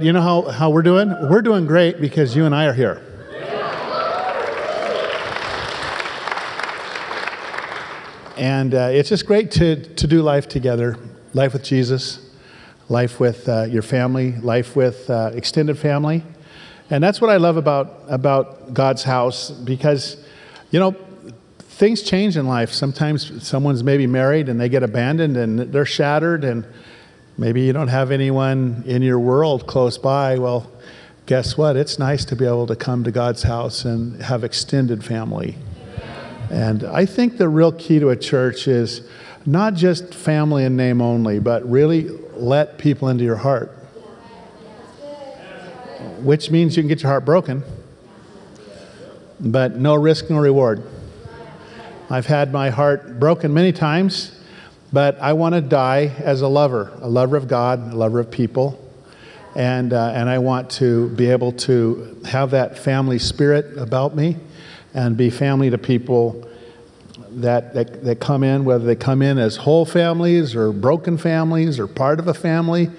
You know how we're doing? We're doing great because you and I are here. And it's just great to do life together, life with Jesus, life with your family, life with extended family. And that's what I love about God's house, because, you know, things change in life. Sometimes someone's maybe married and they get abandoned and they're shattered, and maybe you don't have anyone in your world close by. Well, guess what? It's nice to be able to come to God's house and have extended family. And I think the real key to a church is not just family in name only, but really let people into your heart, which means you can get your heart broken, but no risk, no reward. I've had my heart broken many times, but I want to die as a lover of God, a lover of people. And I want to be able to have that family spirit about me, and be family to people that come in, whether they come in as whole families or broken families or part of a family,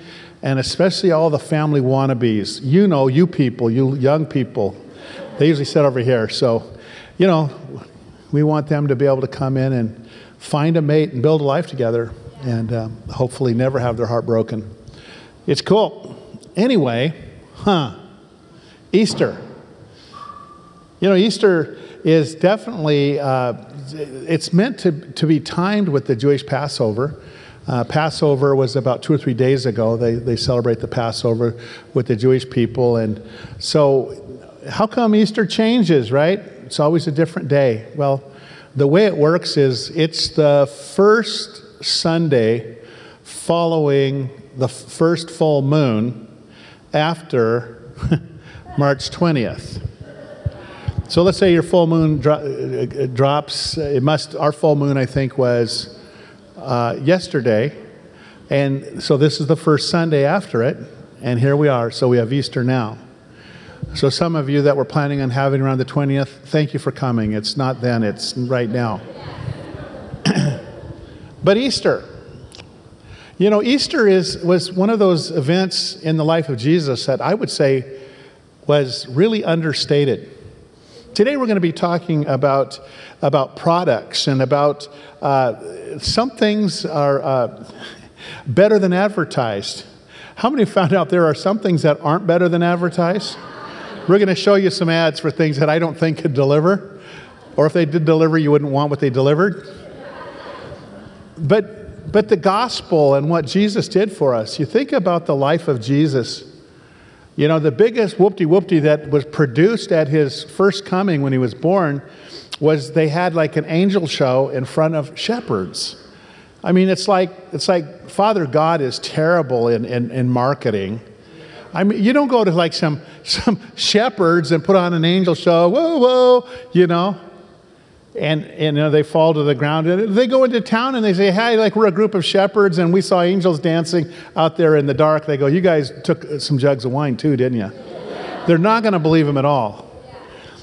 and especially all the family wannabes. You know, you people, you young people, they usually sit over here. So, you know, we want them to be able to come in and find a mate and build a life together, and hopefully never have their heart broken. It's cool. Anyway, Easter. You know, Easter is definitely, it's meant to be timed with the Jewish Passover. Passover was about 2 or 3 days ago. They celebrate the Passover with the Jewish people. And so how come Easter changes, right? It's always a different day. Well, the way it works is it's the first Sunday following the first full moon after March 20th. So let's say your full moon drops. Our full moon, I think, was yesterday. And so this is the first Sunday after it. And here we are. So we have Easter now. So some of you that were planning on having around the 20th, thank you for coming. It's not then, it's right now. But Easter. You know, Easter was one of those events in the life of Jesus that I would say was really understated. Today we're going to be talking about products and about some things are better than advertised. How many found out there are some things that aren't better than advertised? We're going to show you some ads for things that I don't think could deliver, or if they did deliver, you wouldn't want what they delivered. But the gospel and what Jesus did for us, you think about the life of Jesus. You know, the biggest whoop-de-whoop-de that was produced at his first coming when he was born was they had like an angel show in front of shepherds. I mean, it's like Father God is terrible in marketing. I mean, you don't go to like some shepherds and put on an angel show, whoa, whoa, you know. And you know, they fall to the ground. They go into town and they say, hey, like we're a group of shepherds and we saw angels dancing out there in the dark. They go, you guys took some jugs of wine too, didn't you? Yeah. They're not going to believe him at all. Yeah.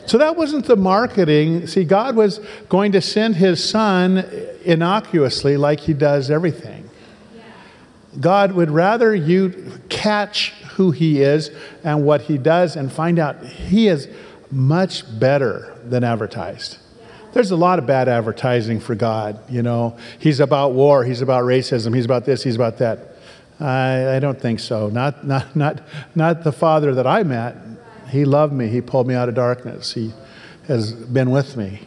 So that wasn't the marketing. See, God was going to send his son innocuously like he does everything. Yeah. God would rather you catch who he is and what he does and find out he is much better than advertised. There's a lot of bad advertising for God, you know. He's about war. He's about racism. He's about this. He's about that. I don't think so. Not the Father that I met. He loved me. He pulled me out of darkness. He has been with me.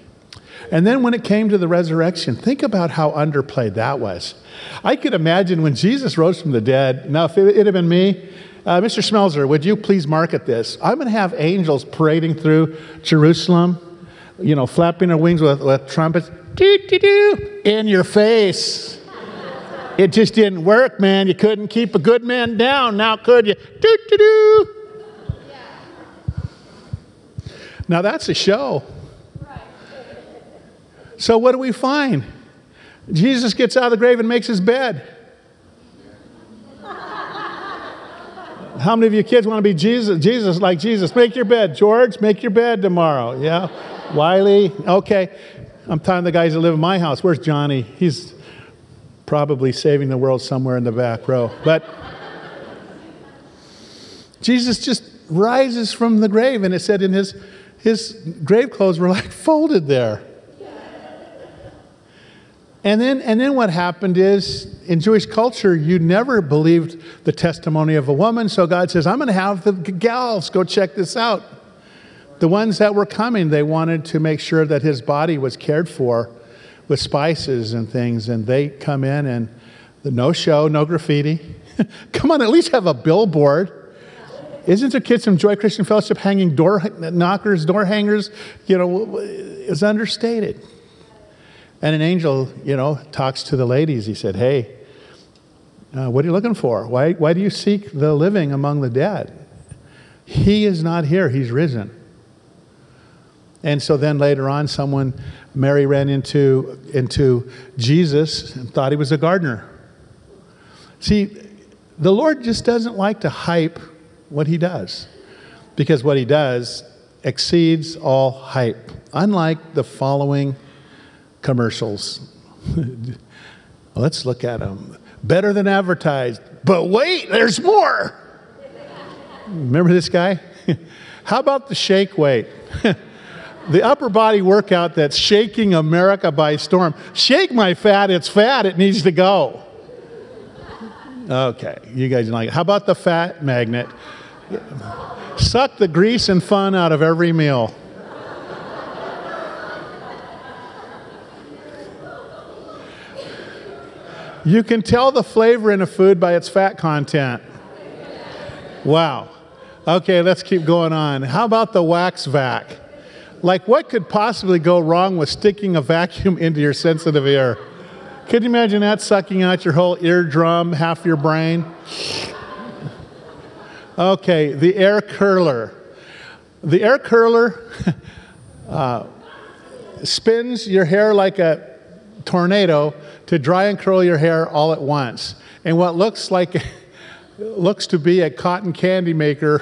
And then when it came to the resurrection, think about how underplayed that was. I could imagine when Jesus rose from the dead. Now, if it had been me, Mr. Schmelzer, would you please market this? I'm going to have angels parading through Jerusalem, you know, flapping their wings with trumpets, doo-doo-doo, in your face. It just didn't work, man. You couldn't keep a good man down, now could you? Doo-doo-doo. Yeah. Now that's a show. Right. So what do we find? Jesus gets out of the grave and makes his bed. How many of you kids want to be Jesus like Jesus? Make your bed, George. Make your bed tomorrow. Yeah. Wiley, okay. I'm talking to the guys that live in my house. Where's Johnny? He's probably saving the world somewhere in the back row. But Jesus just rises from the grave, and it said in his grave clothes were like folded there. And then what happened is, in Jewish culture, you never believed the testimony of a woman. So God says, I'm going to have the gals go check this out. The ones that were coming, they wanted to make sure that his body was cared for with spices and things. And they come in, and no show, no graffiti. Come on, at least have a billboard. Isn't there kids from Joy Christian Fellowship hanging door knockers, door hangers? You know, it's understated. And an angel, talks to the ladies. He said, hey, what are you looking for? Why do you seek the living among the dead? He is not here. He's risen. And so then later on, Mary ran into Jesus and thought he was a gardener. See, the Lord just doesn't like to hype what he does, because what he does exceeds all hype. Unlike the following commercials. Let's look at them. Better than advertised. But wait, there's more. Remember this guy? How about the shake weight? The upper body workout that's shaking America by storm. Shake my fat. It's fat. It needs to go. Okay. You guys like it. How about the fat magnet? Suck the grease and fun out of every meal. You can tell the flavor in a food by its fat content. Wow. Okay, let's keep going on. How about the wax vac? Like, what could possibly go wrong with sticking a vacuum into your sensitive ear? Could you imagine that sucking out your whole eardrum, half your brain? Okay, the air curler. The air curler spins your hair like a tornado to dry and curl your hair all at once. And what looks to be a cotton candy maker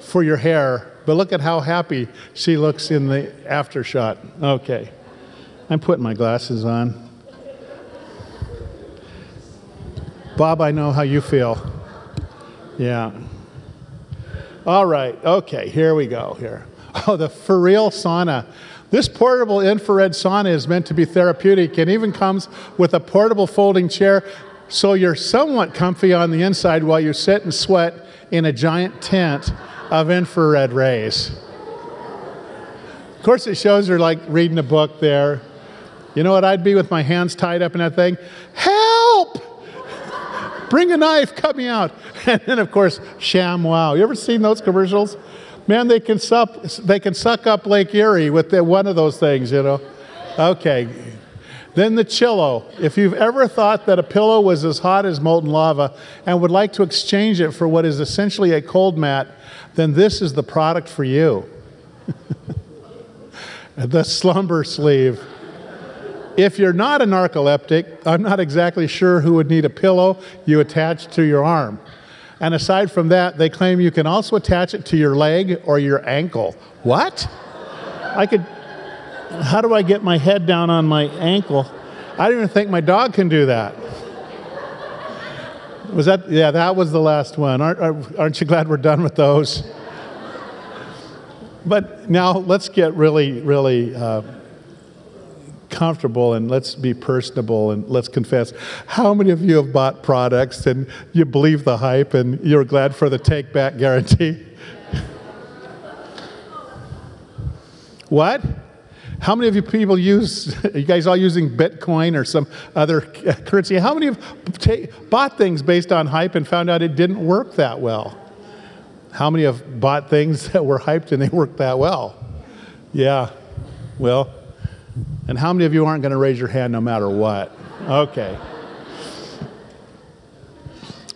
for your hair. But look at how happy she looks in the after shot. Okay. I'm putting my glasses on. Bob, I know how you feel. Yeah. All right. Okay. Here we go here. Oh, the for real sauna. This portable infrared sauna is meant to be therapeutic and even comes with a portable folding chair, so you're somewhat comfy on the inside while you sit and sweat in a giant tent of infrared rays. Of course, it shows her like reading a book there. You know what? I'd be with my hands tied up in that thing. Help! Bring a knife, cut me out. And then, of course, Sham Wow. You ever seen those commercials? Man, they can suck up Lake Erie with one of those things, Okay. Then the chillo. If you've ever thought that a pillow was as hot as molten lava and would like to exchange it for what is essentially a cold mat, then this is the product for you. The slumber sleeve. If you're not a narcoleptic, I'm not exactly sure who would need a pillow you attach to your arm. And aside from that, they claim you can also attach it to your leg or your ankle. What? How do I get my head down on my ankle? I don't even think my dog can do that. That was the last one. Aren't you glad we're done with those? But now let's get really, really comfortable, and let's be personable, and let's confess. How many of you have bought products and you believe the hype and you're glad for the take back guarantee? What? How many of you people are you guys all using Bitcoin or some other currency? How many have bought things based on hype and found out it didn't work that well? How many have bought things that were hyped and they worked that well? Yeah, well. And how many of you aren't going to raise your hand no matter what? Okay.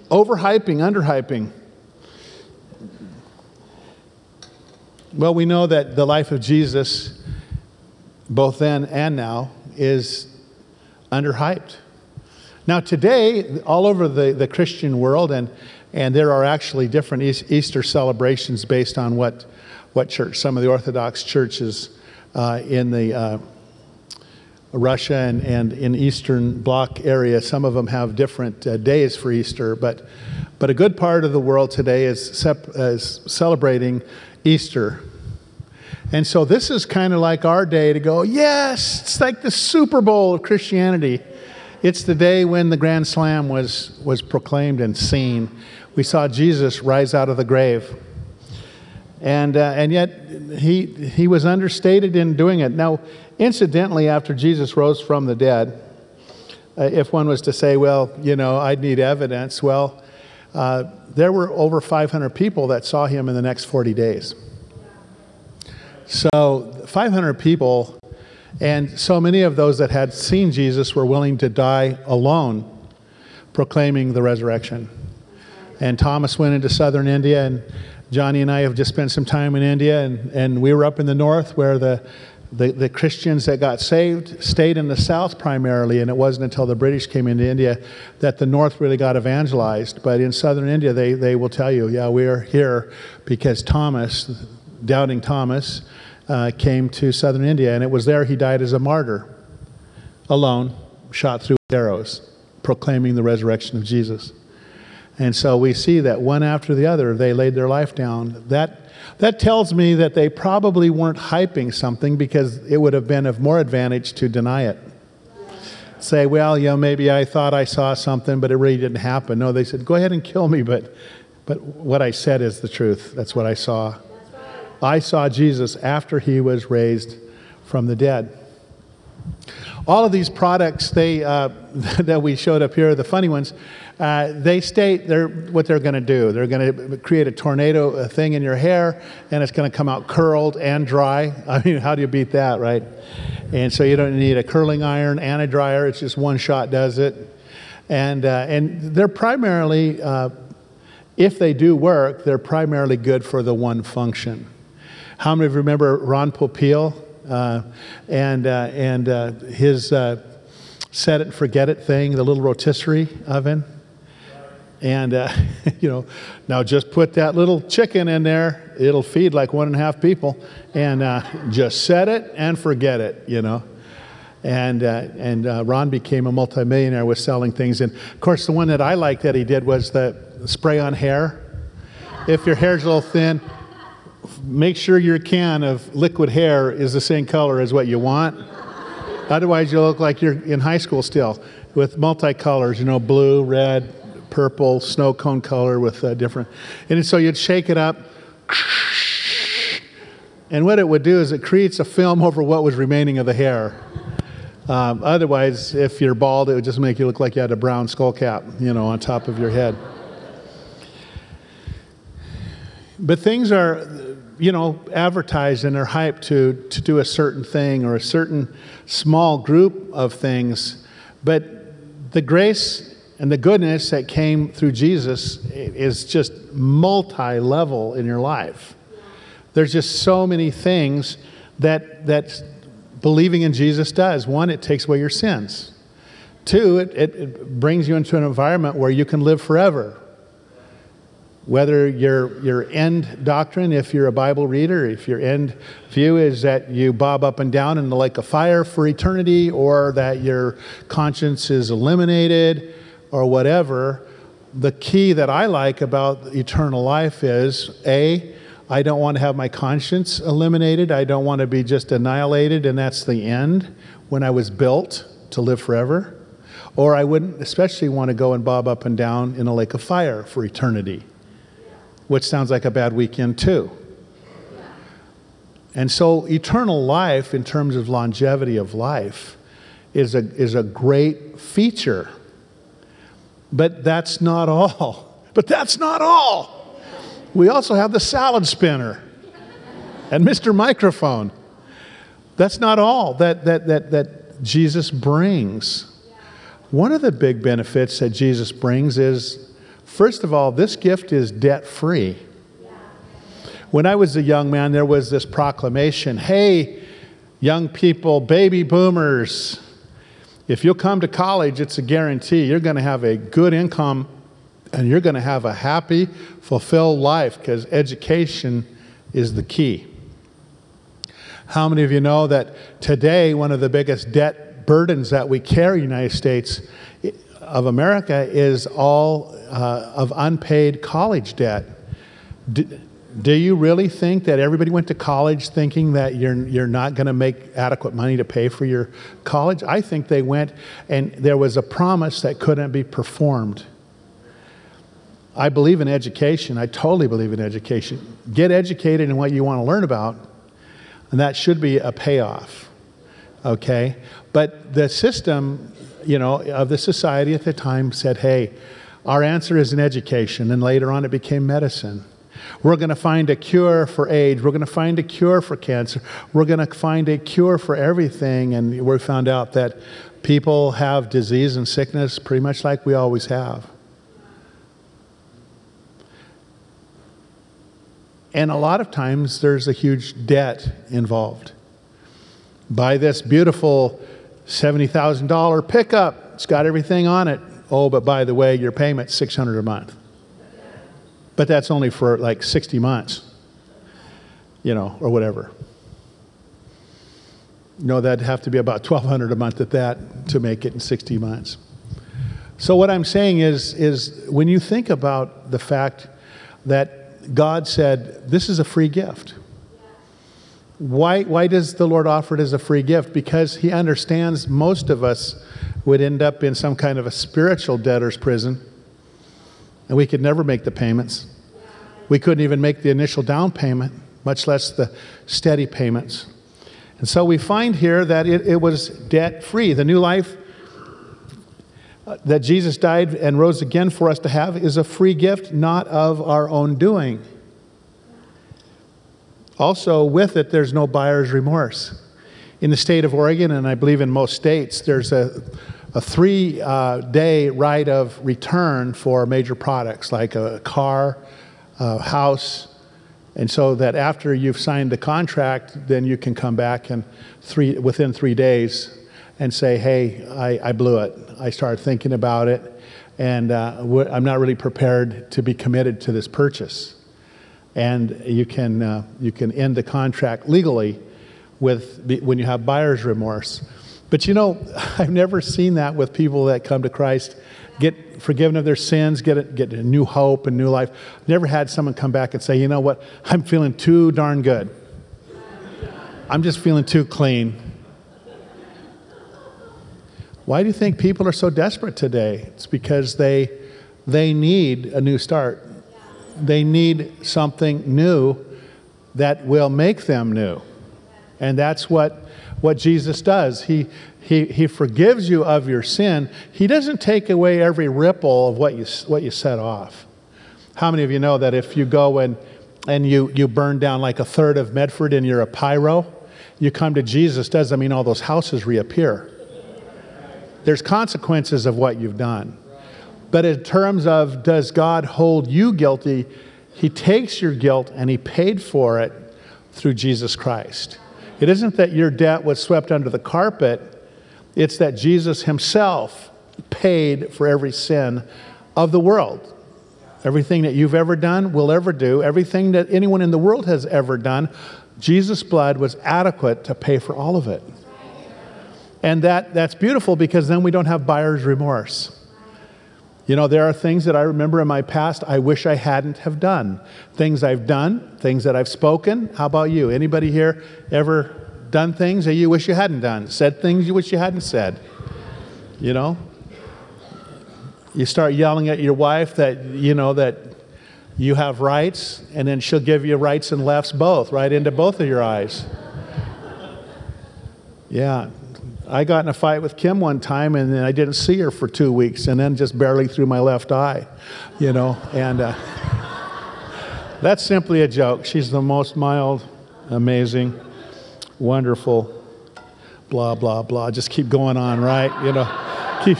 Overhyping, underhyping. Well, we know that the life of Jesus, both then and now, is underhyped. Now today, all over the Christian world, and there are actually different Easter celebrations based on what church, some of the Orthodox churches in the Russia and in Eastern Bloc area, some of them have different days for Easter, but a good part of the world today is celebrating Easter. And so this is kind of like our day to go, yes, it's like the Super Bowl of Christianity. It's the day when the Grand Slam was proclaimed and seen. We saw Jesus rise out of the grave. And yet he was understated in doing it. Now, incidentally, after Jesus rose from the dead, if one was to say, well, you know, I'd need evidence, well, there were over 500 people that saw him in the next 40 days. So 500 people, and so many of those that had seen Jesus were willing to die alone, proclaiming the resurrection. And Thomas went into southern India, and Johnny and I have just spent some time in India, and we were up in the north where the Christians that got saved stayed in the south primarily, and it wasn't until the British came into India that the north really got evangelized. But in southern India, they will tell you, yeah, we're here because Thomas, doubting Thomas, came to southern India, and it was there he died as a martyr, alone, shot through with arrows, proclaiming the resurrection of Jesus. And so we see that one after the other, they laid their life down. That tells me that they probably weren't hyping something, because it would have been of more advantage to deny it. Say, well, you know, maybe I thought I saw something, but it really didn't happen. No, they said, go ahead and kill me, but what I said is the truth. That's what I saw. I saw Jesus after he was raised from the dead. All of these products that we showed up here, the funny ones, they state what they're going to do. They're going to create a tornado thing in your hair, and it's going to come out curled and dry. I mean, how do you beat that, right? And so you don't need a curling iron and a dryer. It's just one shot does it. And they're primarily, if they do work, they're primarily good for the one function. How many of you remember Ron Popeil and his... set it and forget it thing, the little rotisserie oven. And, you know, now just put that little chicken in there. It'll feed like 1.5 people. And just set it and forget it, you know. And Ron became a multimillionaire with selling things. And, of course, the one that I liked that he did was the spray on hair. If your hair's a little thin, make sure your can of liquid hair is the same color as what you want. Otherwise, you look like you're in high school still, with multicolors, you know, blue, red, purple, snow cone color with different. And so you'd shake it up. And what it would do is it creates a film over what was remaining of the hair. Otherwise, if you're bald, it would just make you look like you had a brown skull cap, you know, on top of your head. But things are... you know, advertised and they're hyped to do a certain thing or a certain small group of things. But the grace and the goodness that came through Jesus is just multi-level in your life. There's just so many things that believing in Jesus does. One, it takes away your sins. Two, it brings you into an environment where you can live forever. Whether your end doctrine, if you're a Bible reader, if your end view is that you bob up and down in the lake of fire for eternity, or that your conscience is eliminated, or whatever, the key that I like about eternal life is, A, I don't want to have my conscience eliminated. I don't want to be just annihilated, and that's the end, when I was built to live forever. Or I wouldn't especially want to go and bob up and down in a lake of fire for eternity, which sounds like a bad weekend too. And so eternal life, in terms of longevity of life, is a great feature. But that's not all. We also have the salad spinner and Mr. Microphone. That's not all that Jesus brings. One of the big benefits that Jesus brings is, first of all, this gift is debt-free. When I was a young man, there was this proclamation, hey, young people, baby boomers, if you'll come to college, it's a guarantee. You're going to have a good income, and you're going to have a happy, fulfilled life, because education is the key. How many of you know that today, one of the biggest debt burdens that we carry, United States of America, is all of unpaid college debt. Do you really think that everybody went to college thinking that you're not going to make adequate money to pay for your college? I think they went and there was a promise that couldn't be performed. I believe in education. I totally believe in education. Get educated in what you want to learn about, and that should be a payoff, okay? But the system, you know, of the society at the time said, hey, our answer is in education, and later on it became medicine. We're going to find a cure for AIDS. We're going to find a cure for cancer. We're going to find a cure for everything. And we found out that people have disease and sickness pretty much like we always have. And a lot of times there's a huge debt involved. Buy this beautiful $70,000 pickup. It's got everything on it. Oh, but by the way, your payment's $600 a month. But that's only for like 60 months, you know, or whatever. No, that'd have to be about $1,200 a month at that to make it in 60 months. So what I'm saying is when you think about the fact that God said, this is a free gift. Why does the Lord offer it as a free gift? Because he understands most of us would end up in some kind of a spiritual debtor's prison. And we could never make the payments. We couldn't even make the initial down payment, much less the steady payments. And so we find here that it was debt-free. The new life that Jesus died and rose again for us to have is a free gift, not of our own doing. Also, with it, there's no buyer's remorse. In the state of Oregon, and I believe in most states, there's a 3-day right of return for major products like a car, a house, and so that after you've signed the contract, then you can come back and within 3 days and say, hey, I blew it. I started thinking about it, and I'm not really prepared to be committed to this purchase. And you can end the contract legally when you have buyer's remorse. But you know, I've never seen that with people that come to Christ, get forgiven of their sins, get a new hope and new life. I've never had someone come back and say, you know what, I'm feeling too darn good. I'm just feeling too clean. Why do you think people are so desperate today? It's because they need a new start. They need something new that will make them new. And that's what Jesus does. He forgives you of your sin. He doesn't take away every ripple of what you set off. How many of you know that if you go and you burn down like a third of Medford and you're a pyro, you come to Jesus, doesn't mean all those houses reappear. There's consequences of what you've done. But in terms of does God hold you guilty, he takes your guilt and he paid for it through Jesus Christ. It isn't that your debt was swept under the carpet. It's that Jesus himself paid for every sin of the world. Everything that you've ever done, will ever do, everything that anyone in the world has ever done, Jesus' blood was adequate to pay for all of it. And that's beautiful because then we don't have buyer's remorse. You know, there are things that I remember in my past I wish I hadn't have done. Things I've done, things that I've spoken. How about you? Anybody here ever done things that you wish you hadn't done? Said things you wish you hadn't said? You know? You start yelling at your wife that, you know, that you have rights, and then she'll give you rights and lefts both, right into both of your eyes. Yeah. I got in a fight with Kim one time, and then I didn't see her for 2 weeks, and then just barely through my left eye, you know. And that's simply a joke. She's the most mild, amazing, wonderful, blah, blah, blah. Just keep going on, right? You know, keep.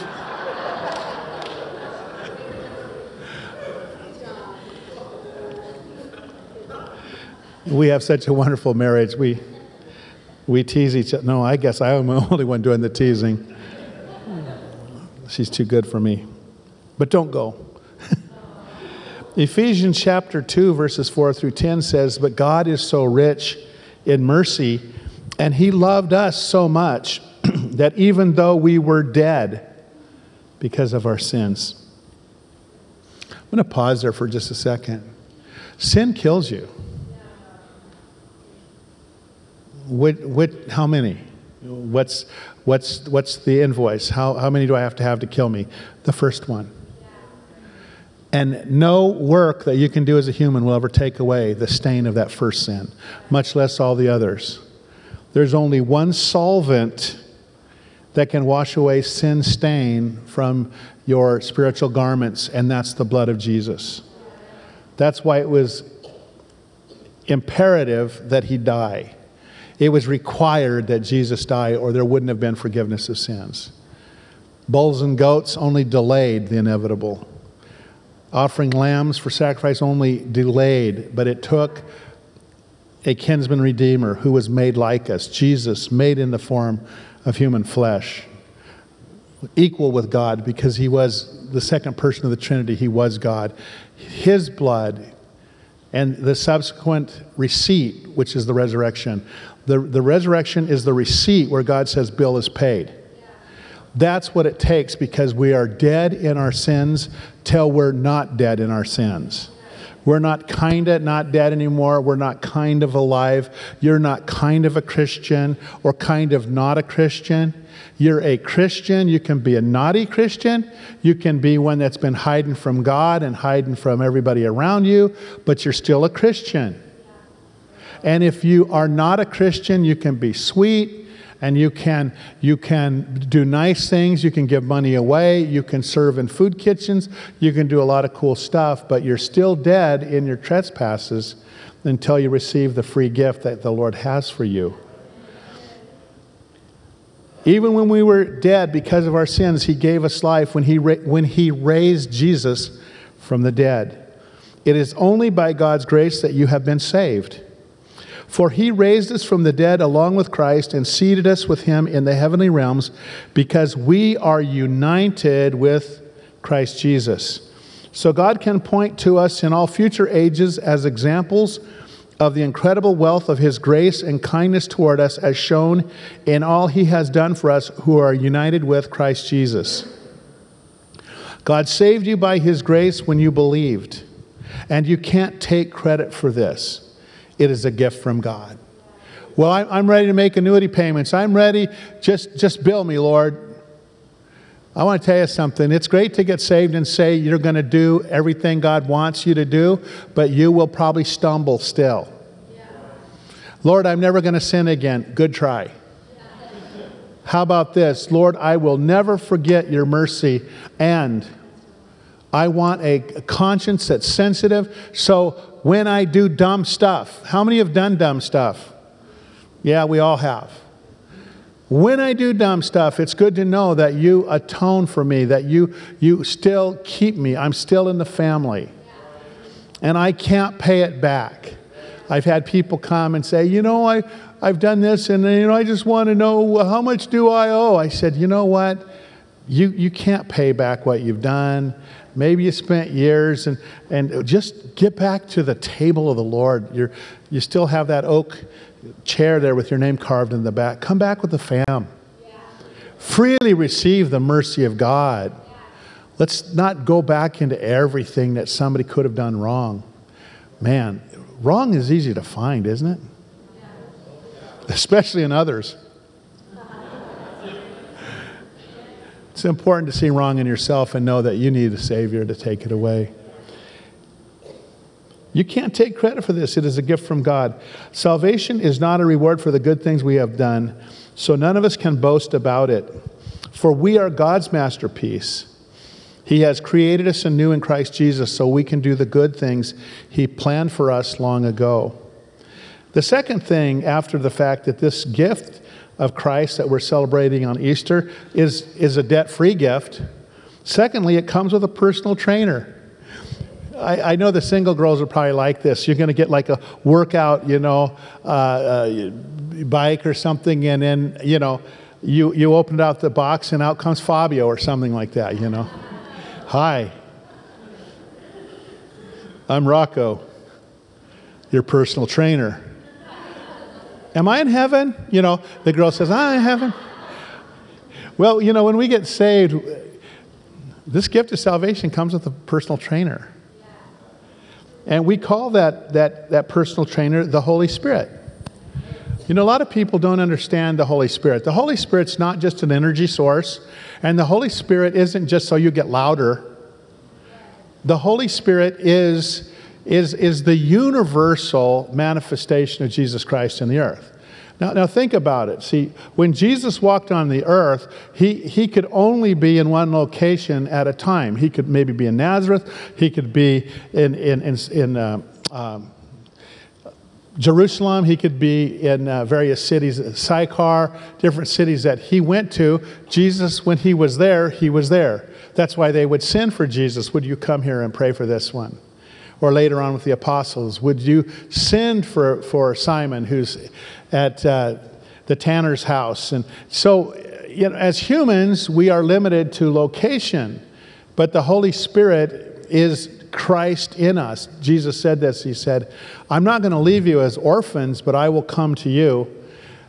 We have such a wonderful marriage. We tease each other. No, I guess I'm the only one doing the teasing. She's too good for me. But don't go. Ephesians chapter 2, verses 4 through 10 says, but God is so rich in mercy, and he loved us so much that even though we were dead because of our sins. I'm going to pause there for just a second. Sin kills you. How many? What's the invoice? How many do I have to kill me? The first one. And no work that you can do as a human will ever take away the stain of that first sin, much less all the others. There's only one solvent that can wash away sin stain from your spiritual garments, and that's the blood of Jesus. That's why it was imperative that he die. It was required that Jesus die, or there wouldn't have been forgiveness of sins. Bulls and goats only delayed the inevitable. Offering lambs for sacrifice only delayed, but it took a kinsman redeemer who was made like us, Jesus, made in the form of human flesh, equal with God because he was the second person of the Trinity. He was God. His blood and the subsequent receipt, which is the resurrection. The resurrection is the receipt where God says bill is paid. That's what it takes, because we are dead in our sins till we're not dead in our sins. We're not kind of not dead anymore. We're not kind of alive. You're not kind of a Christian or kind of not a Christian. You're a Christian. You can be a naughty Christian. You can be one that's been hiding from God and hiding from everybody around you, but you're still a Christian. And if you are not a Christian, you can be sweet, and you can do nice things. You can give money away. You can serve in food kitchens. You can do a lot of cool stuff, but you're still dead in your trespasses until you receive the free gift that the Lord has for you. Even when we were dead because of our sins, he gave us life when he raised Jesus from the dead. It is only by God's grace that you have been saved. For he raised us from the dead along with Christ and seated us with him in the heavenly realms, because we are united with Christ Jesus. So God can point to us in all future ages as examples of the incredible wealth of his grace and kindness toward us, as shown in all he has done for us who are united with Christ Jesus. God saved you by his grace when you believed, and you can't take credit for this. It is a gift from God. Well, I'm ready to make annuity payments. I'm ready. Just bill me, Lord. I want to tell you something. It's great to get saved and say you're going to do everything God wants you to do, but you will probably stumble still. Yeah. Lord, I'm never going to sin again. Good try. Yeah. How about this? Lord, I will never forget your mercy, and I want a conscience that's sensitive, so when I do dumb stuff. How many have done dumb stuff? Yeah, we all have. When I do dumb stuff, it's good to know that you atone for me, that you still keep me. I'm still in the family. And I can't pay it back. I've had people come and say, I've done this, and I just want to know, how much do I owe? I said, you know what? You can't pay back what you've done. Maybe you spent years, and just get back to the table of the Lord. You still have that oak chair there with your name carved in the back. Come back with the fam. Yeah. Freely receive the mercy of God. Yeah. Let's not go back into everything that somebody could have done wrong. Man, wrong is easy to find, isn't it? Yeah. Especially in others. It's important to see wrong in yourself and know that you need a Savior to take it away. You can't take credit for this. It is a gift from God. Salvation is not a reward for the good things we have done, so none of us can boast about it. For we are God's masterpiece. He has created us anew in Christ Jesus so we can do the good things he planned for us long ago. The second thing after the fact that this gift of Christ that we're celebrating on Easter is a debt-free gift. Secondly, it comes with a personal trainer. I know the single girls are probably like this. You're going to get like a workout, bike or something, and then, you open out the box and out comes Fabio or something like that, Hi, I'm Rocco, your personal trainer. Am I in heaven? The girl says, I'm in heaven. Well, you know, when we get saved, this gift of salvation comes with a personal trainer. And we call that personal trainer the Holy Spirit. You know, a lot of people don't understand the Holy Spirit. The Holy Spirit's not just an energy source, and the Holy Spirit isn't just so you get louder. The Holy Spirit is the universal manifestation of Jesus Christ in the earth. Now think about it. See, when Jesus walked on the earth, he could only be in one location at a time. He could maybe be in Nazareth. He could be in Jerusalem. He could be in various cities, Sychar, different cities that he went to. Jesus, when he was there, he was there. That's why they would send for Jesus. Would you come here and pray for this one? Or later on with the apostles, would you send for Simon who's at the tanner's house? And so, you know, as humans, we are limited to location, but the Holy Spirit is Christ in us. Jesus said this. He said, I'm not going to leave you as orphans, but I will come to you.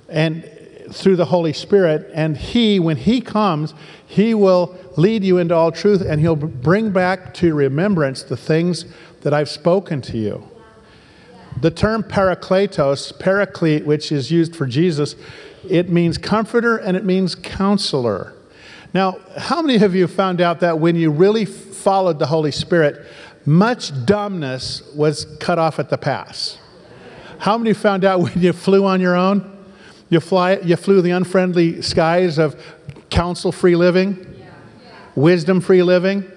And through the Holy Spirit, and when he comes, he will lead you into all truth, and he'll bring back to remembrance the things that I've spoken to you. The term parakletos, paraclete, which is used for Jesus, it means comforter and it means counselor. Now, how many of you found out that when you really followed the Holy Spirit, much dumbness was cut off at the pass? How many found out when you flew on your own? You flew the unfriendly skies of counsel-free living, wisdom-free living.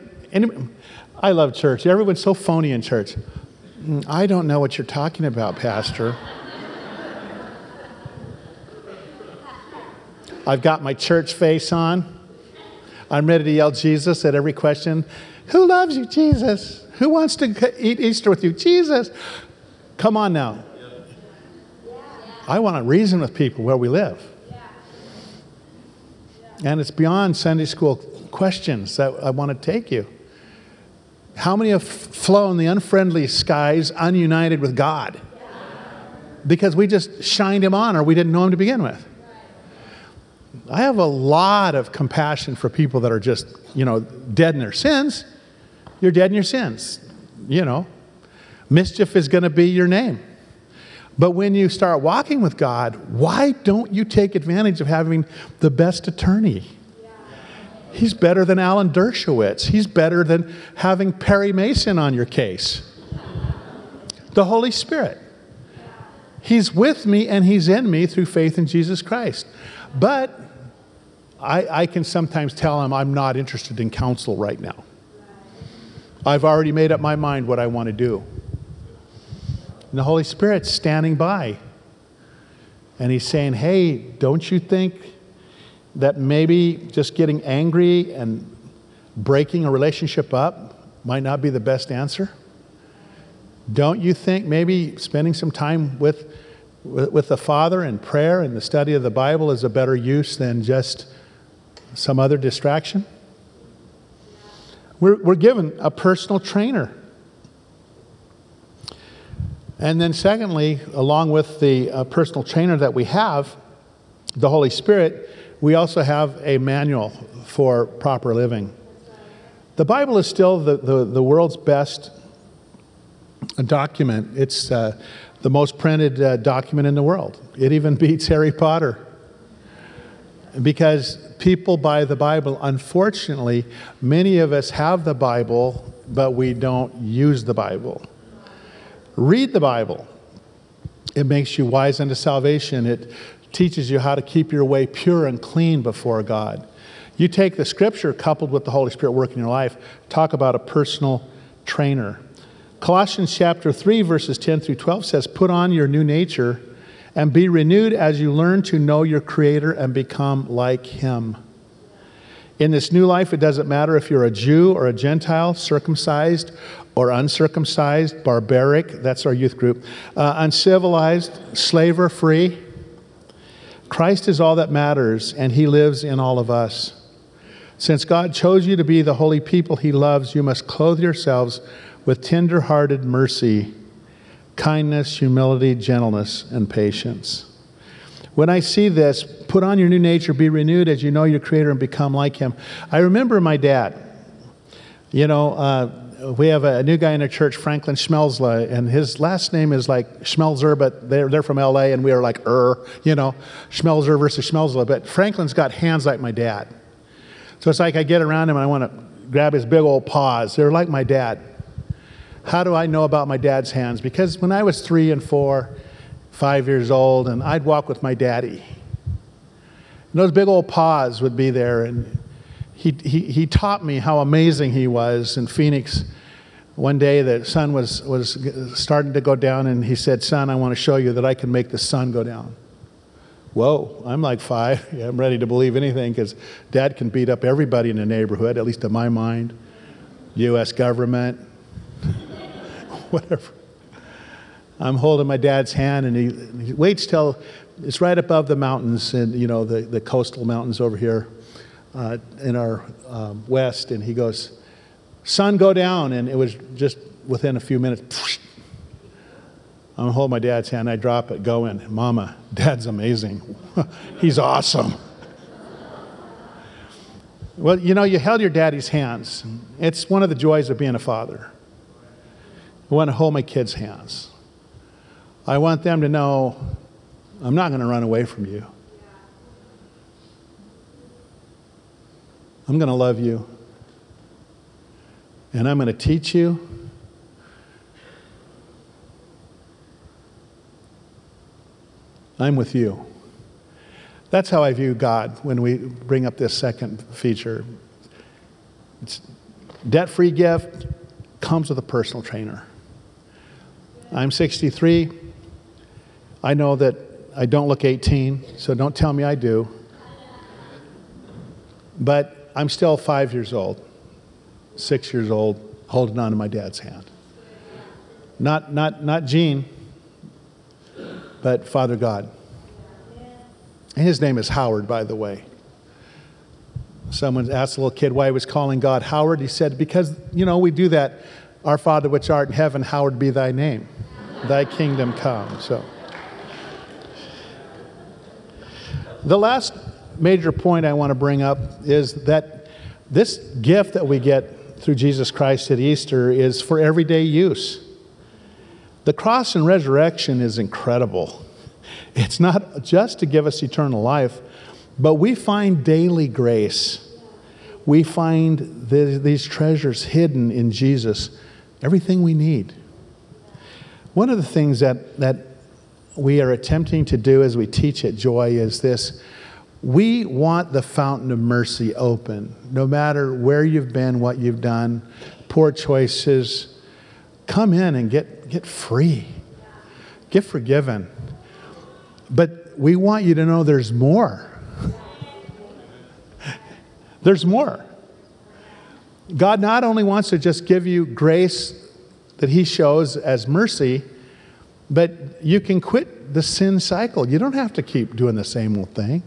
I love church. Everyone's so phony in church. I don't know what you're talking about, Pastor. I've got my church face on. I'm ready to yell Jesus at every question. Who loves you, Jesus? Who wants to eat Easter with you? Jesus. Come on now. I want to reason with people where we live. And it's beyond Sunday school questions that I want to take you. How many have flown the unfriendly skies ununited with God? Because we just shined him on or we didn't know him to begin with. I have a lot of compassion for people that are just, you know, dead in their sins. You're dead in your sins. You know, mischief is going to be your name. But when you start walking with God, why don't you take advantage of having the best attorney? He's better than Alan Dershowitz. He's better than having Perry Mason on your case. The Holy Spirit. He's with me and he's in me through faith in Jesus Christ. But I can sometimes tell him I'm not interested in counsel right now. I've already made up my mind what I want to do. And the Holy Spirit's standing by. And he's saying, hey, don't you think that maybe just getting angry and breaking a relationship up might not be the best answer? Don't you think maybe spending some time with the Father in prayer and the study of the Bible is a better use than just some other distraction? We're given a personal trainer. And then secondly, along with the personal trainer that we have, the Holy Spirit, we also have a manual for proper living. The Bible is still the world's best document. It's the most printed document in the world. It even beats Harry Potter. Because people buy the Bible. Unfortunately, many of us have the Bible, but we don't use the Bible. Read the Bible. It makes you wise unto salvation. It teaches you how to keep your way pure and clean before God. You take the Scripture coupled with the Holy Spirit work in your life. Talk about a personal trainer. Colossians chapter 3, verses 10 through 12 says, put on your new nature and be renewed as you learn to know your Creator and become like Him. In this new life, it doesn't matter if you're a Jew or a Gentile, circumcised or uncircumcised, barbaric, that's our youth group, uncivilized, slave or free. Christ is all that matters, and He lives in all of us. Since God chose you to be the holy people He loves, you must clothe yourselves with tender-hearted mercy, kindness, humility, gentleness, and patience. When I see this, put on your new nature, be renewed as you know your Creator and become like Him. I remember my dad. You know, we have a new guy in our church, Franklin Schmelzla, and his last name is like Schmelzer, but they're from L.A., and we are like, you know, Schmelzer versus Schmelzla. But Franklin's got hands like my dad. So it's like I get around him and I want to grab his big old paws. They're like my dad. How do I know about my dad's hands? Because when I was 3 and 4, 5 years old, and I'd walk with my daddy, and those big old paws would be there, and he taught me how amazing he was. In Phoenix, one day the sun was starting to go down, and he said, "Son, I want to show you that I can make the sun go down." Whoa, I'm like 5. Yeah, I'm ready to believe anything, because Dad can beat up everybody in the neighborhood, at least in my mind. U.S. government, whatever. I'm holding my dad's hand, and he waits till it's right above the mountains, and you know, the coastal mountains over here in our west, and he goes, "Sun, go down." And it was just within a few minutes, psh, I'm holding my dad's hand. I drop it, go in. "Mama, Dad's amazing. He's awesome." Well, you know, you held your daddy's hands. It's one of the joys of being a father. I want to hold my kids' hands. I want them to know, I'm not going to run away from you. I'm going to love you. And I'm going to teach you. I'm with you. That's how I view God when we bring up this second feature. It's debt-free gift, comes with a personal trainer. I'm 63. I know that I don't look 18, so don't tell me I do. But I'm still 5 years old, 6 years old, holding on to my dad's hand. Not Gene, but Father God. And his name is Howard, by the way. Someone asked a little kid why he was calling God Howard. He said, because, you know, we do that. Our Father which art in heaven, hallowed be thy name. Thy kingdom come. So, the last major point I want to bring up is that this gift that we get through Jesus Christ at Easter is for everyday use. The cross and resurrection is incredible. It's not just to give us eternal life, but we find daily grace. We find these treasures hidden in Jesus, everything we need. One of the things that we are attempting to do as we teach at Joy is this. We want the fountain of mercy open, no matter where you've been, what you've done, poor choices. Come in and get free. Get forgiven. But we want you to know there's more. There's more. God not only wants to just give you grace that He shows as mercy, but you can quit the sin cycle. You don't have to keep doing the same old thing.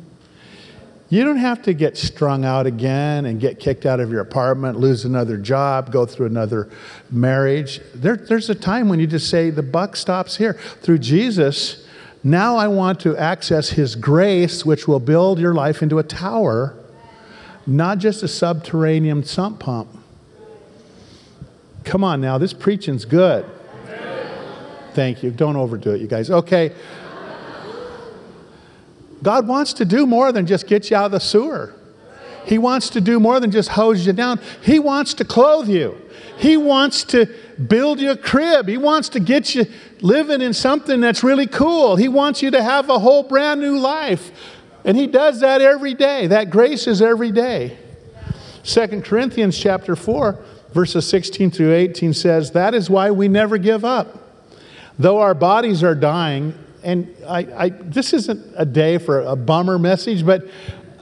You don't have to get strung out again and get kicked out of your apartment, lose another job, go through another marriage. There's a time when you just say, the buck stops here. Through Jesus, now I want to access His grace, which will build your life into a tower, not just a subterranean sump pump. Come on now, this preaching's good. Thank you. Don't overdo it, you guys. Okay. God wants to do more than just get you out of the sewer. He wants to do more than just hose you down. He wants to clothe you. He wants to build you a crib. He wants to get you living in something that's really cool. He wants you to have a whole brand new life. And He does that every day. That grace is every day. 2 Corinthians chapter 4, verses 16 through 18 says, that is why we never give up. Though our bodies are dying, and I this isn't a day for a bummer message, but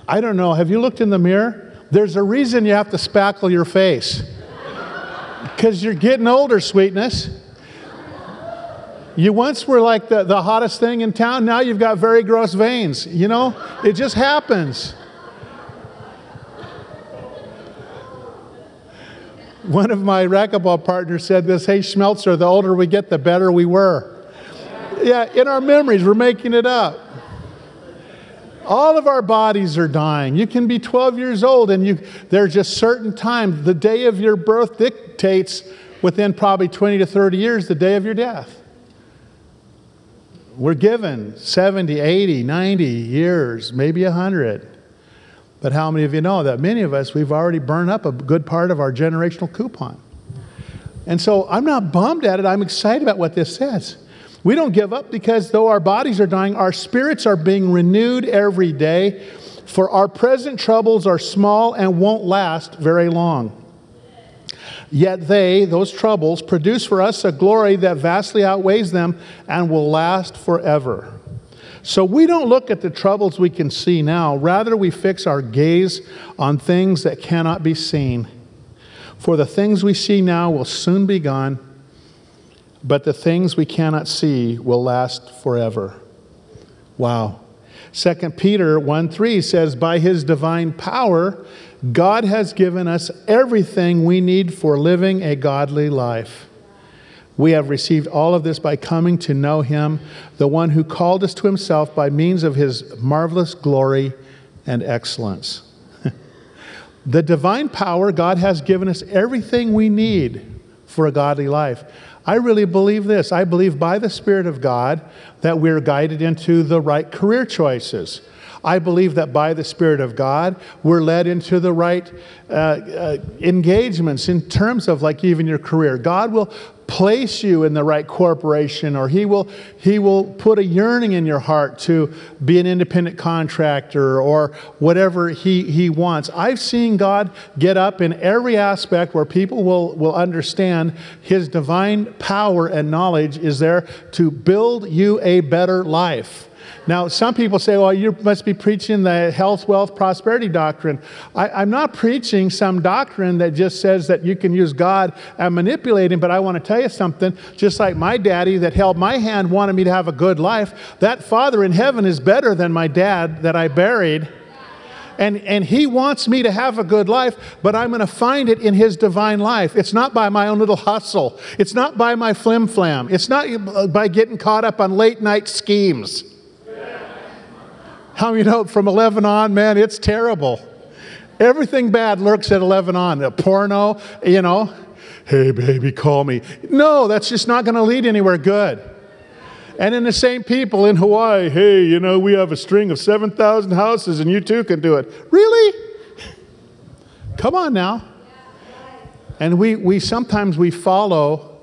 I don't know. Have you looked in the mirror? There's a reason you have to spackle your face. Because you're getting older, sweetness. You once were like the hottest thing in town. Now you've got very gross veins. You know, it just happens. One of my racquetball partners said this, hey, Schmelzer, the older we get, the better we were. Yeah, in our memories, we're making it up. All of our bodies are dying. You can be 12 years old and there's just certain time. The day of your birth dictates within probably 20 to 30 years the day of your death. We're given 70, 80, 90 years, maybe 100. But how many of you know that many of us, we've already burned up a good part of our generational coupon? And so I'm not bummed at it. I'm excited about what this says. We don't give up because though our bodies are dying, our spirits are being renewed every day. For our present troubles are small and won't last very long. Yet they, those troubles, produce for us a glory that vastly outweighs them and will last forever. So we don't look at the troubles we can see now. Rather, we fix our gaze on things that cannot be seen. For the things we see now will soon be gone, but the things we cannot see will last forever. Wow. 2 Peter 1:3 says, by his divine power, God has given us everything we need for living a godly life. We have received all of this by coming to know him, the one who called us to himself by means of his marvelous glory and excellence. The divine power, God has given us everything we need for a godly life. I really believe this. I believe by the Spirit of God that we're guided into the right career choices. I believe that by the Spirit of God, we're led into the right engagements in terms of like even your career. God will place you in the right corporation, or he will put a yearning in your heart to be an independent contractor or whatever he wants. I've seen God get up in every aspect where people will understand his divine power and knowledge is there to build you a better life. Now, some people say, well, you must be preaching the health, wealth, prosperity doctrine. I'm not preaching some doctrine that just says that you can use God and manipulate him, but I want to tell you something. Just like my daddy that held my hand wanted me to have a good life, that Father in heaven is better than my dad that I buried. And he wants me to have a good life, but I'm going to find it in his divine life. It's not by my own little hustle. It's not by my flim-flam. It's not by getting caught up on late-night schemes. How many know from 11 on, man, it's terrible. Everything bad lurks at 11 on. A porno, you know, hey, baby, call me. No, that's just not going to lead anywhere good. And then the same people in Hawaii, hey, you know, we have a string of 7,000 houses and you too can do it. Really? Come on now. And we sometimes we follow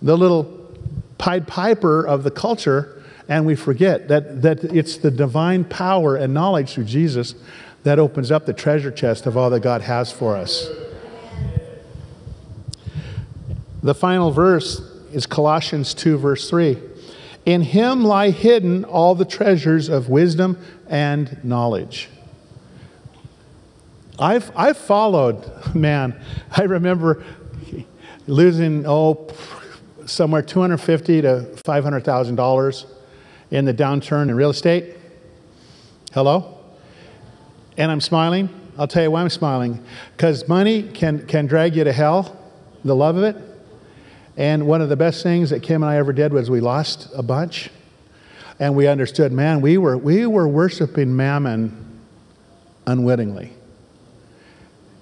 the little Pied Piper of the culture. And we forget that it's the divine power and knowledge through Jesus that opens up the treasure chest of all that God has for us. The final verse is Colossians 2, verse 3. In him lie hidden all the treasures of wisdom and knowledge. I've followed, man, I remember losing, somewhere $250,000 to $500,000. In the downturn in real estate. Hello? And I'm smiling. I'll tell you why I'm smiling. Because money can drag you to hell, the love of it. And one of the best things that Kim and I ever did was we lost a bunch. And we understood, man, we were worshiping mammon unwittingly.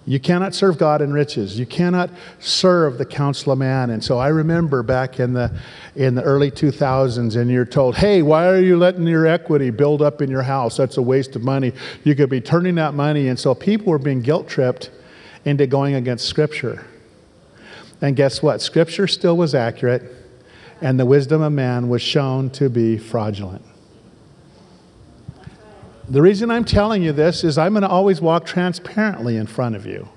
You cannot serve God in riches. You cannot serve the counsel of man. And so I remember back in the early 2000s, and you're told, hey, why are you letting your equity build up in your house? That's a waste of money. You could be turning that money. And so people were being guilt-tripped into going against Scripture. And guess what? Scripture still was accurate, and the wisdom of man was shown to be fraudulent. The reason I'm telling you this is I'm going to always walk transparently in front of you.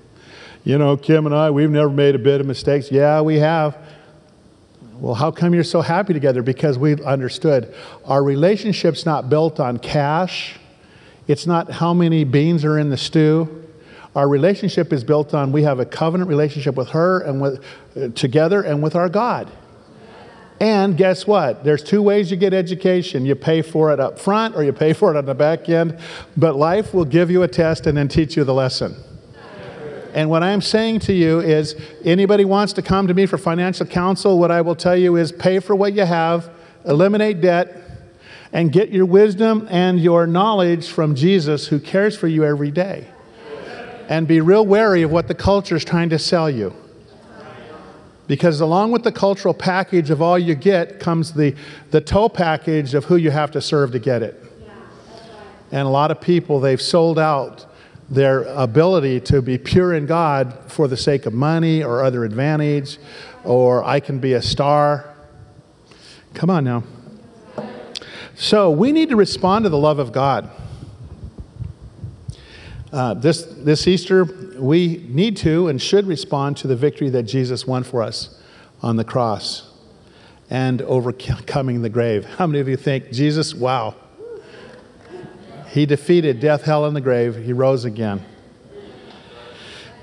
You know, Kim and I, we've never made a bit of mistakes. Yeah, we have. Well, how come you're so happy together? Because we've understood our relationship's not built on cash. It's not how many beans are in the stew. Our relationship is built on we have a covenant relationship with her and together and with our God. And guess what? There's two ways you get education. You pay for it up front or you pay for it on the back end. But life will give you a test and then teach you the lesson. And what I'm saying to you is anybody wants to come to me for financial counsel, what I will tell you is pay for what you have, eliminate debt, and get your wisdom and your knowledge from Jesus, who cares for you every day. And be real wary of what the culture is trying to sell you. Because along with the cultural package of all you get comes the tow package of who you have to serve to get it. And a lot of people, they've sold out their ability to be pure in God for the sake of money or other advantage, or I can be a star. Come on now. So we need to respond to the love of God. This Easter, we need to and should respond to the victory that Jesus won for us on the cross and overcoming the grave. How many of you think, Jesus, wow, he defeated death, hell, and the grave. He rose again.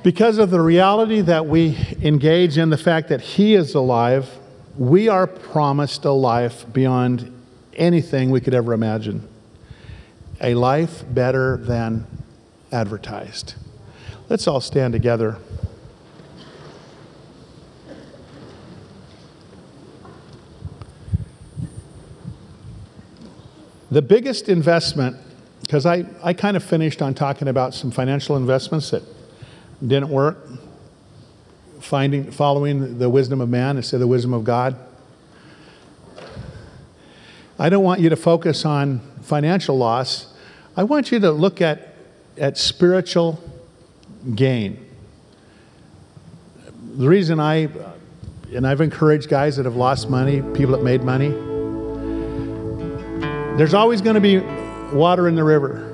Because of the reality that we engage in the fact that he is alive, we are promised a life beyond anything we could ever imagine. A life better than advertised. Let's all stand together. The biggest investment, because I kind of finished on talking about some financial investments that didn't work, following the wisdom of man instead of the wisdom of God. I don't want you to focus on financial loss. I want you to look at spiritual gain. The reason I've encouraged guys that have lost money, people that made money, there's always going to be water in the river.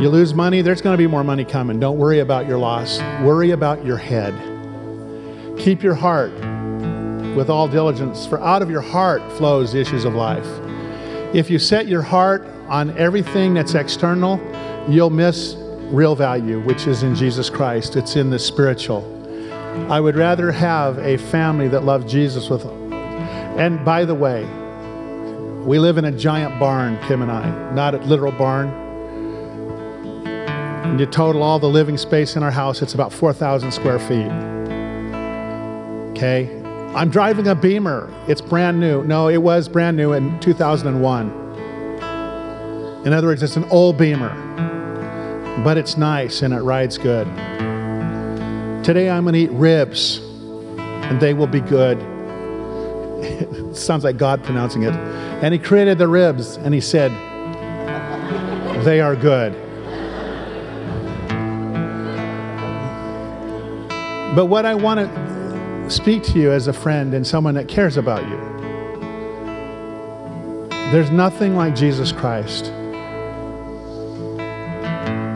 You lose money, there's going to be more money coming. Don't worry about your loss. Worry about your head. Keep your heart with all diligence, for out of your heart flows the issues of life. If you set your heart on everything that's external, you'll miss real value, which is in Jesus Christ. It's in the spiritual. I would rather have a family that loves Jesus with them. And by the way, we live in a giant barn, Kim and I, not a literal barn. And you total all the living space in our house, it's about 4,000 square feet. Okay? I'm driving a Beamer. It's brand new. No, it was brand new in 2001. In other words, it's an old Beamer. But it's nice and it rides good. Today I'm going to eat ribs and they will be good. It sounds like God pronouncing it. And he created the ribs and he said, they are good. But what I want to speak to you as a friend and someone that cares about you, there's nothing like Jesus Christ.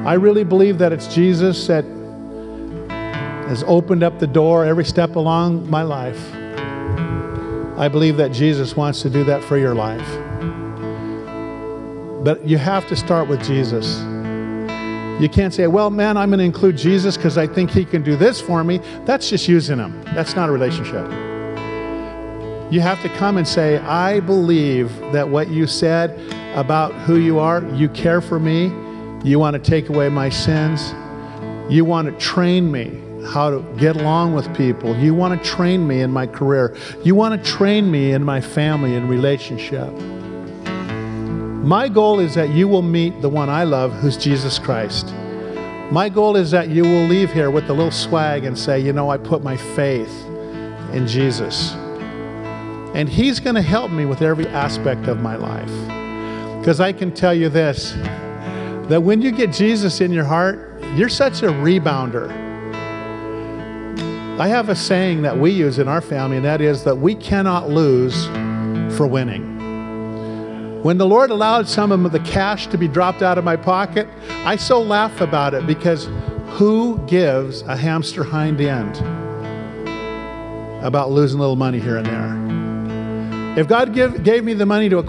I really believe that it's Jesus that has opened up the door every step along my life. I believe that Jesus wants to do that for your life. But you have to start with Jesus. You can't say, well, man, I'm going to include Jesus because I think he can do this for me. That's just using him. That's not a relationship. You have to come and say, I believe that what you said about who you are, you care for me, you want to take away my sins, you want to train me how to get along with people. You want to train me in my career. You want to train me in my family and relationship. My goal is that you will meet the one I love, who's Jesus Christ. My goal is that you will leave here with a little swag and say, you know, I put my faith in Jesus. And he's going to help me with every aspect of my life. Because I can tell you this, that when you get Jesus in your heart, you're such a rebounder. I have a saying that we use in our family, and that is that we cannot lose for winning. When the Lord allowed some of the cash to be dropped out of my pocket, I so laugh about it, because who gives a hamster hind end about losing a little money here and there? If God gave me the money to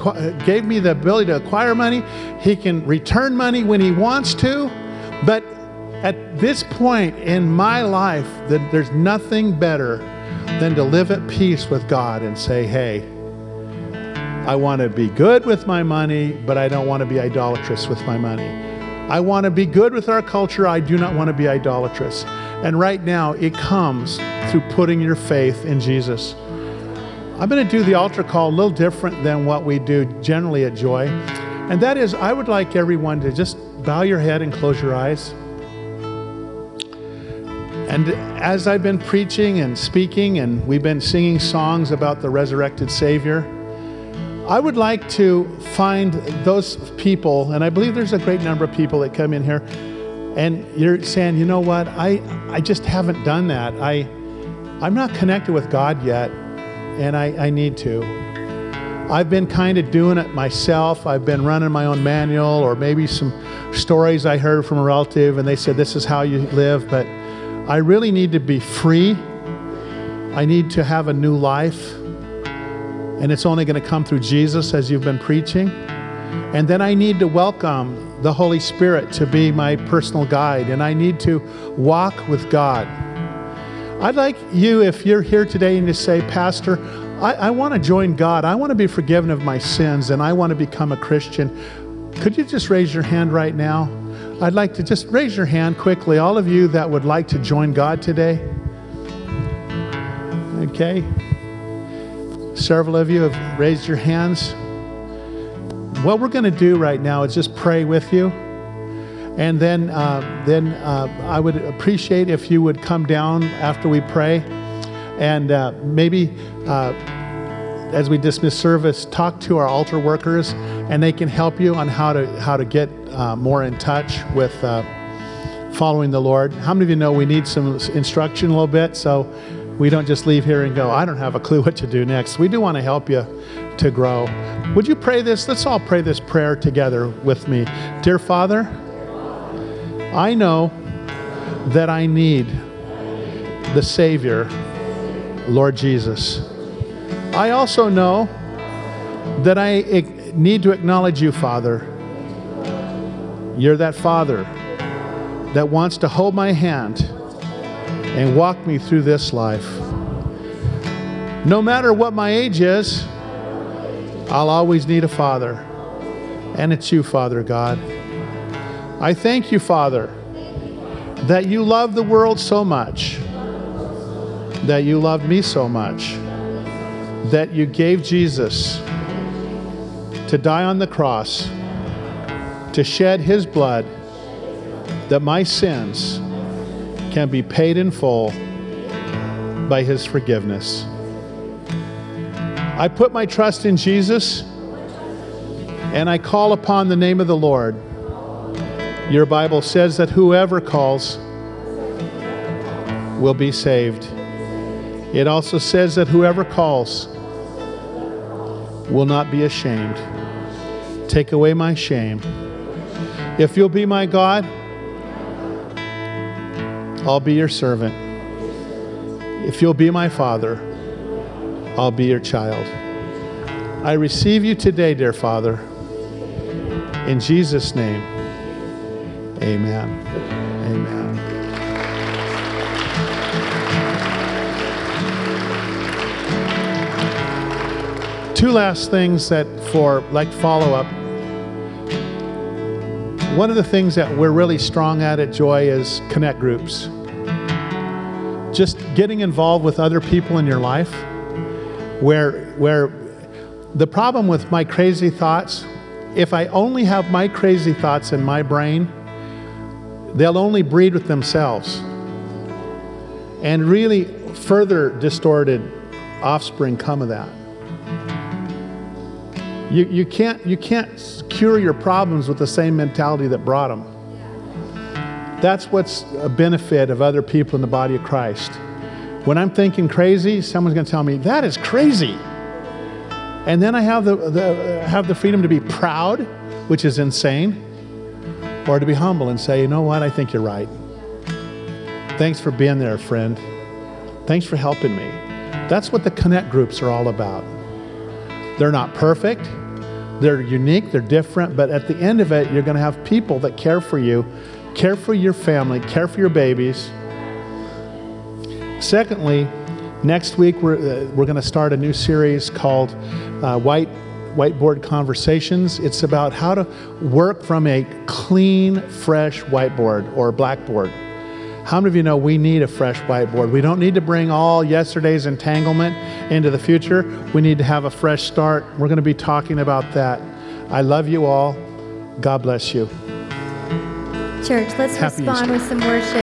gave me the ability to acquire money, he can return money when he wants to, but at this point in my life, that there's nothing better than to live at peace with God and say, hey, I want to be good with my money, but I don't want to be idolatrous with my money. I want to be good with our culture. I do not want to be idolatrous. And right now, it comes through putting your faith in Jesus. I'm going to do the altar call a little different than what we do generally at Joy. And that is, I would like everyone to just bow your head and close your eyes. And as I've been preaching and speaking, and we've been singing songs about the resurrected Savior, I would like to find those people, and I believe there's a great number of people that come in here, and you're saying, you know what, I just haven't done that. I'm not connected with God yet, and I need to. I've been kind of doing it myself. I've been running my own manual, or maybe some stories I heard from a relative, and they said, this is how you live, but I really need to be free. I need to have a new life. And it's only going to come through Jesus, as you've been preaching. And then I need to welcome the Holy Spirit to be my personal guide. And I need to walk with God. I'd like you, if you're here today and you say, Pastor, I want to join God. I want to be forgiven of my sins, and I want to become a Christian. Could you just raise your hand right now? I'd like to just raise your hand quickly, all of you that would like to join God today. Okay. Several of you have raised your hands. What we're going to do right now is just pray with you. And then I would appreciate if you would come down after we pray. And maybe as we dismiss service, talk to our altar workers, and they can help you on how to get more in touch with following the Lord. How many of you know we need some instruction a little bit, so we don't just leave here and go, I don't have a clue what to do next. We do want to help you to grow. Would you pray this? Let's all pray this prayer together with me. Dear Father, I know that I need the Savior, Lord Jesus. I also know that I need to acknowledge you, Father. You're that Father that wants to hold my hand and walk me through this life. No matter what my age is, I'll always need a father. And it's you, Father God. I thank you, Father, that you love the world so much, that you loved me so much, that you gave Jesus to die on the cross, to shed his blood, that my sins can be paid in full by his forgiveness. I put my trust in Jesus, and I call upon the name of the Lord. Your Bible says that whoever calls will be saved. It also says that whoever calls will not be ashamed. Take away my shame. If you'll be my God, I'll be your servant. If you'll be my father, I'll be your child. I receive you today, dear Father. In Jesus' name, amen. Amen. Two last things that follow-up. One of the things that we're really strong at Joy is connect groups. Just getting involved with other people in your life. Where the problem with my crazy thoughts, if I only have my crazy thoughts in my brain, they'll only breed with themselves and really further distorted offspring come of that. You can't cure your problems with the same mentality that brought them. That's what's a benefit of other people in the body of Christ. When I'm thinking crazy, someone's going to tell me, that is crazy. And then I have the freedom to be proud, which is insane, or to be humble and say, you know what, I think you're right. Thanks for being there, friend. Thanks for helping me. That's what the connect groups are all about. They're not perfect. They're unique, they're different, but at the end of it, you're going to have people that care for you, care for your family, care for your babies. Secondly, next week we're going to start a new series called Whiteboard Conversations. It's about how to work from a clean, fresh whiteboard or blackboard. How many of you know we need a fresh whiteboard? We don't need to bring all yesterday's entanglement into the future. We need to have a fresh start. We're going to be talking about that. I love you all. God bless you. Church, let's respond with some worship.